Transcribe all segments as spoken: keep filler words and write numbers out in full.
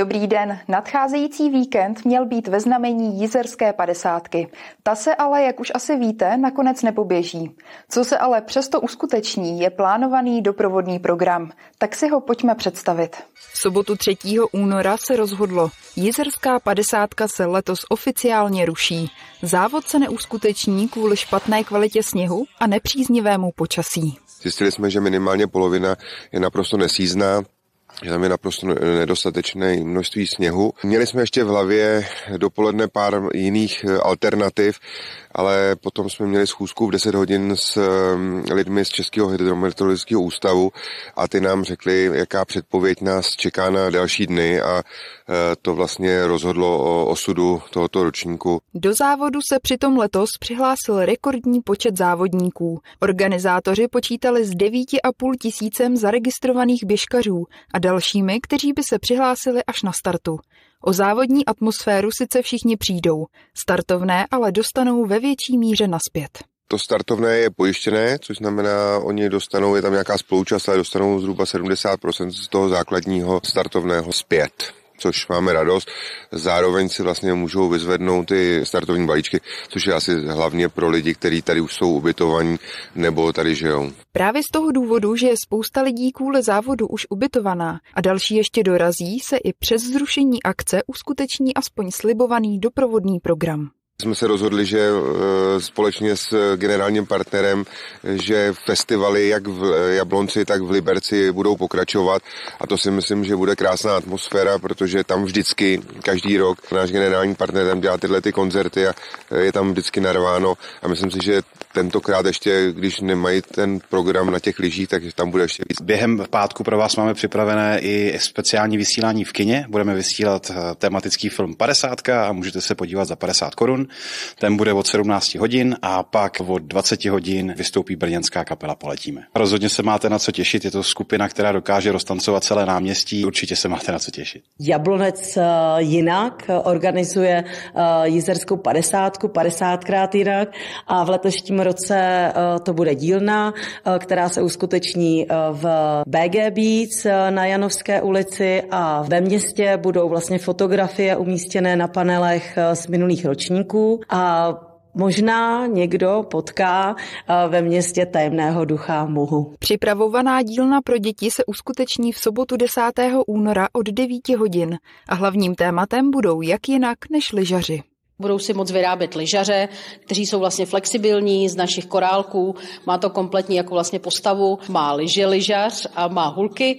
Dobrý den. Nadcházející víkend měl být ve znamení Jizerské padesát. Ta se ale, jak už asi víte, nakonec nepoběží. Co se ale přesto uskuteční, je plánovaný doprovodný program. Tak si ho pojďme představit. V sobotu třetího února se rozhodlo. Jizerská padesátka se letos oficiálně ruší. Závod se neuskuteční kvůli špatné kvalitě sněhu a nepříznivému počasí. Zjistili jsme, že minimálně polovina je naprosto nesízná, že tam je naprosto nedostatečné množství sněhu. Měli jsme ještě v hlavě dopoledne pár jiných alternativ, ale potom jsme měli schůzku v deset hodin s lidmi z Českého hydrometeorologického ústavu a ty nám řekli, jaká předpověď nás čeká na další dny, a to vlastně rozhodlo o osudu tohoto ročníku. Do závodu se přitom letos přihlásil rekordní počet závodníků. Organizátoři počítali s devět a půl tisícem zaregistrovaných běžkařů a dalšími, kteří by se přihlásili až na startu. O závodní atmosféru sice všichni přijdou, startovné ale dostanou ve větší míře nazpět. To startovné je pojištěné, což znamená, oni dostanou, je tam nějaká spoluúčast, ale dostanou zhruba sedmdesát procent z toho základního startovného zpět, což máme radost. Zároveň si vlastně můžou vyzvednout ty startovní balíčky, což je asi hlavně pro lidi, kteří tady už jsou ubytovaní nebo tady žijou. Právě z toho důvodu, že je spousta lidí kvůli závodu už ubytovaná a další ještě dorazí, se i přes zrušení akce uskuteční aspoň slibovaný doprovodný program. Jsme se rozhodli, že společně s generálním partnerem, že festivaly jak v Jablonci, tak v Liberci budou pokračovat, a to si myslím, že bude krásná atmosféra, protože tam vždycky, každý rok, náš generální partner tam dělá tyhle ty koncerty a je tam vždycky narváno, a myslím si, že tentokrát ještě, když nemají ten program na těch lyžích, tak tam bude ještě víc. Během pátku pro vás máme připravené i speciální vysílání v kině. Budeme vysílat tematický film padesát a můžete se podívat za padesát korun. Ten bude od sedmnáct hodin a pak od dvacet hodin vystoupí brněnská kapela Poletíme. Rozhodně se máte na co těšit, je to skupina, která dokáže roztancovat celé náměstí, určitě se máte na co těšit. Jablonec jinak organizuje Jizerskou padesát, padesátkrát jinak, a v letošním roce to bude dílna, která se uskuteční v bé gé Beats na Janovské ulici, a ve městě budou vlastně fotografie umístěné na panelech z minulých ročníků. A možná někdo potká ve městě tajemného ducha muhu. Připravovaná dílna pro děti se uskuteční v sobotu desátého února od devět hodin a hlavním tématem budou jak jinak než lyžaři. Budou si moc vyrábět lyžaře, kteří jsou vlastně flexibilní z našich korálků. Má to kompletní jako vlastně postavu, má lyže lyžař a má hulky.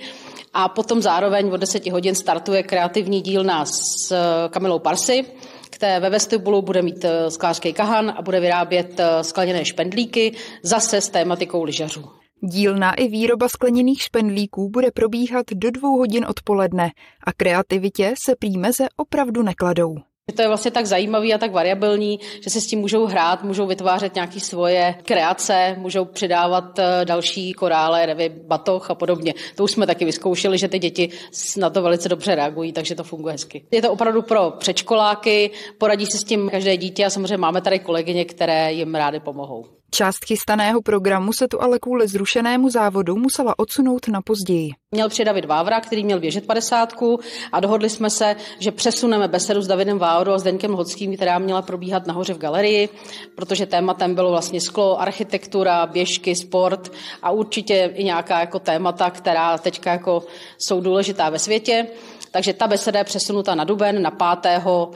A potom zároveň od deset hodin startuje kreativní dílna s Kamilou Parsi, které ve vestibulu bude mít sklářský kahan a bude vyrábět skleněné špendlíky, zase s tématikou lyžařů. Dílna i výroba skleněných špendlíků bude probíhat do dvou hodin odpoledne a kreativitě se prý meze opravdu nekladou. To je vlastně tak zajímavý a tak variabilní, že se s tím můžou hrát, můžou vytvářet nějaké svoje kreace, můžou přidávat další korále, nevy, batoh a podobně. To už jsme taky vyzkoušeli, že ty děti na to velice dobře reagují, takže to funguje hezky. Je to opravdu pro předškoláky, poradí si s tím každé dítě, a samozřejmě máme tady kolegyně, které jim rády pomohou. Část chystaného programu se tu ale kvůli zrušenému závodu musela odsunout na později. Měl přijít David Vávra, který měl běžet padesátku, a dohodli jsme se, že přesuneme besedu s Davidem Vávrou a Zdeňkem Lhockým, která měla probíhat nahoře v galerii, protože tématem bylo vlastně sklo, architektura, běžky, sport a určitě i nějaká jako témata, která teďka jako jsou důležitá ve světě. Takže ta beseda je přesunuta na duben, na pátého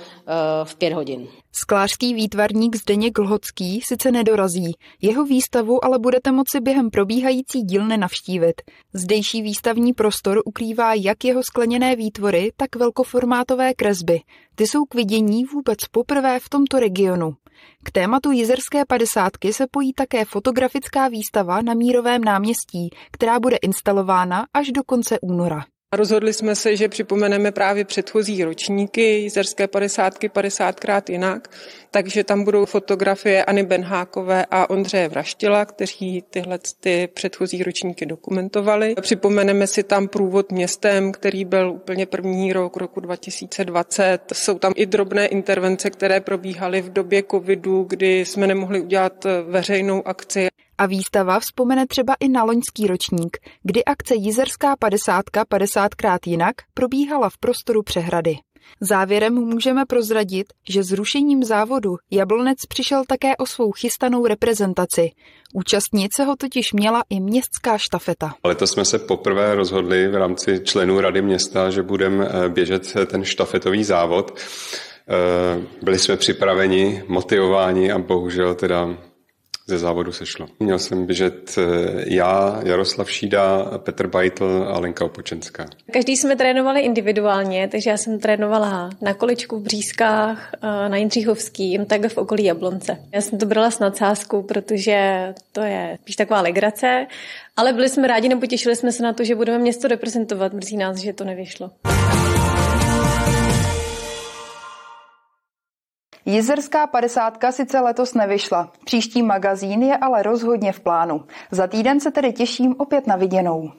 v pět hodin. Sklářský výtvarník Zdeněk Lhocký sice nedorazí, jeho výstavu ale budete moci během probíhající dílny navštívit. Zdejší výstavní prostor ukrývá jak jeho skleněné výtvory, tak velkoformátové kresby. Ty jsou k vidění vůbec poprvé v tomto regionu. K tématu Jizerské padesátky se pojí také fotografická výstava na Mírovém náměstí, která bude instalována až do konce února. Rozhodli jsme se, že připomeneme právě předchozí ročníky Jizerské padesátky padesátkrát jinak, takže tam budou fotografie Anny Benhákové a Ondřeje Vraštila, kteří tyhle ty předchozí ročníky dokumentovali. Připomeneme si tam průvod městem, který byl úplně první rok, roku dva tisíce dvacet. Jsou tam i drobné intervence, které probíhaly v době covidu, kdy jsme nemohli udělat veřejnou akci. A výstava vzpomene třeba i na loňský ročník, kdy akce Jizerská padesát padesátkrát jinak probíhala v prostoru přehrady. Závěrem můžeme prozradit, že s rušením závodu Jablonec přišel také o svou chystanou reprezentaci. Účastnit se ho totiž měla i městská štafeta. Letos jsme se poprvé rozhodli v rámci členů Rady města, že budeme běžet ten štafetový závod. Byli jsme připraveni, motivováni a bohužel teda ze závodu sešlo. Měl jsem běžet já, Jaroslav Šída, Petr Bajtl a Lenka Opočenská. Každý jsme trénovali individuálně, takže já jsem trénovala na Kolečku v Břízkách, na Jindřichovským, tak v okolí Jablonce. Já jsem to brala s nadsázkou, protože to je spíš taková legrace, ale byli jsme rádi, nebo těšili jsme se na to, že budeme město reprezentovat, mrzí nás, že to nevyšlo. Jizerská padesátka sice letos nevyšla, příští magazín je ale rozhodně v plánu. Za týden se tedy těším opět na viděnou.